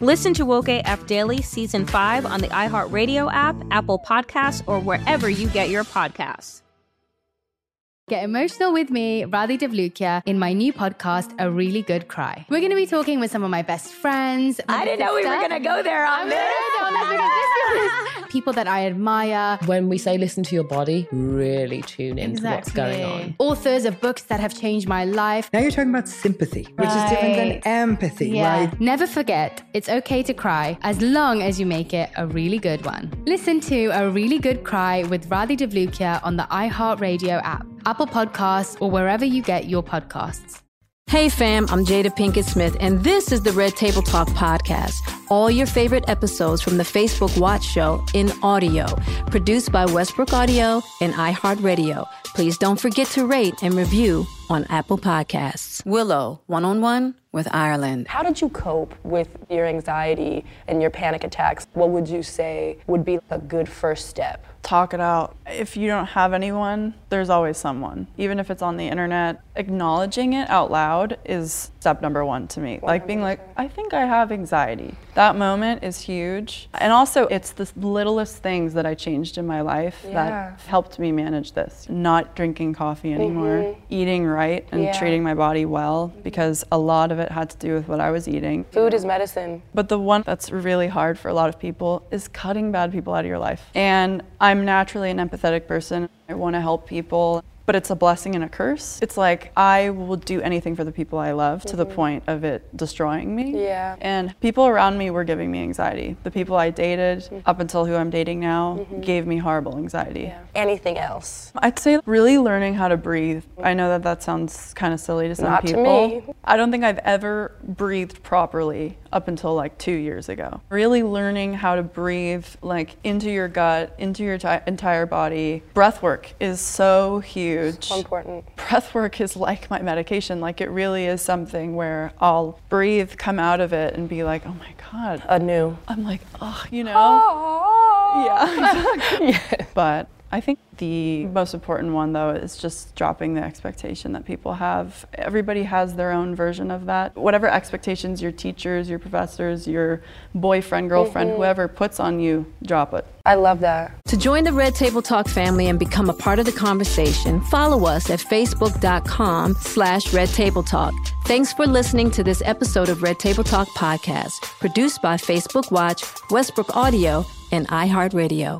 Listen to Woke AF Daily Season 5 on the iHeartRadio app, Apple Podcasts, or wherever you get your podcasts. Get emotional with me, Radhi Devlukia, in my new podcast, A Really Good Cry. We're going to be talking with some of my best friends. I didn't know we were going to go there on this. People that I admire. When we say listen to your body, really tune in to what's going on. Authors of books that have changed my life. Now you're talking about sympathy, which is different than empathy, right? Never forget, it's okay to cry as long as you make it a really good one. Listen to A Really Good Cry with Radhi Devlukia on the iHeartRadio app, Apple Podcasts, or wherever you get your podcasts. Hey fam, I'm Jada Pinkett-Smith, and this is the Red Table Talk podcast. All your favorite episodes from the Facebook Watch Show in audio, produced by Westbrook Audio and iHeartRadio. Please don't forget to rate and review on Apple Podcasts. Willow, one-on-one with Ireland. How did you cope with your anxiety and your panic attacks? What would you say would be a good first step? Talk it out. If you don't have anyone, there's always someone. Even if it's on the internet, acknowledging it out loud is step number one to me. Like being like, I think I have anxiety. That moment is huge. And also it's the littlest things that I changed in my life that helped me manage this. Not drinking coffee anymore, eating right and treating my body well, because a lot of it had to do with what I was eating. Food is medicine. But the one that's really hard for a lot of people is cutting bad people out of your life. And I'm naturally an empathetic person. I want to help people, but it's a blessing and a curse. It's like I will do anything for the people I love to the point of it destroying me. And people around me were giving me anxiety. The people I dated up until who I'm dating now gave me horrible anxiety. Anything else? I'd say really learning how to breathe. I know that that sounds kind of silly to some people. Not to me. I don't think I've ever breathed properly up until like 2 years ago. Really learning how to breathe like into your gut, into your entire body. Breath work is so huge. So important. Breath work is like my medication. Like it really is something where I'll breathe, come out of it and be like, oh my God. Anew. I'm like, oh, you know. Oh. Yeah. But I think the most important one, though, is just dropping the expectation that people have. Everybody has their own version of that. Whatever expectations your teachers, your professors, your boyfriend, girlfriend, whoever puts on you, drop it. I love that. To join the Red Table Talk family and become a part of the conversation, follow us at facebook.com/Red Table Talk. Thanks for listening to this episode of Red Table Talk podcast, produced by Facebook Watch, Westbrook Audio, and iHeartRadio.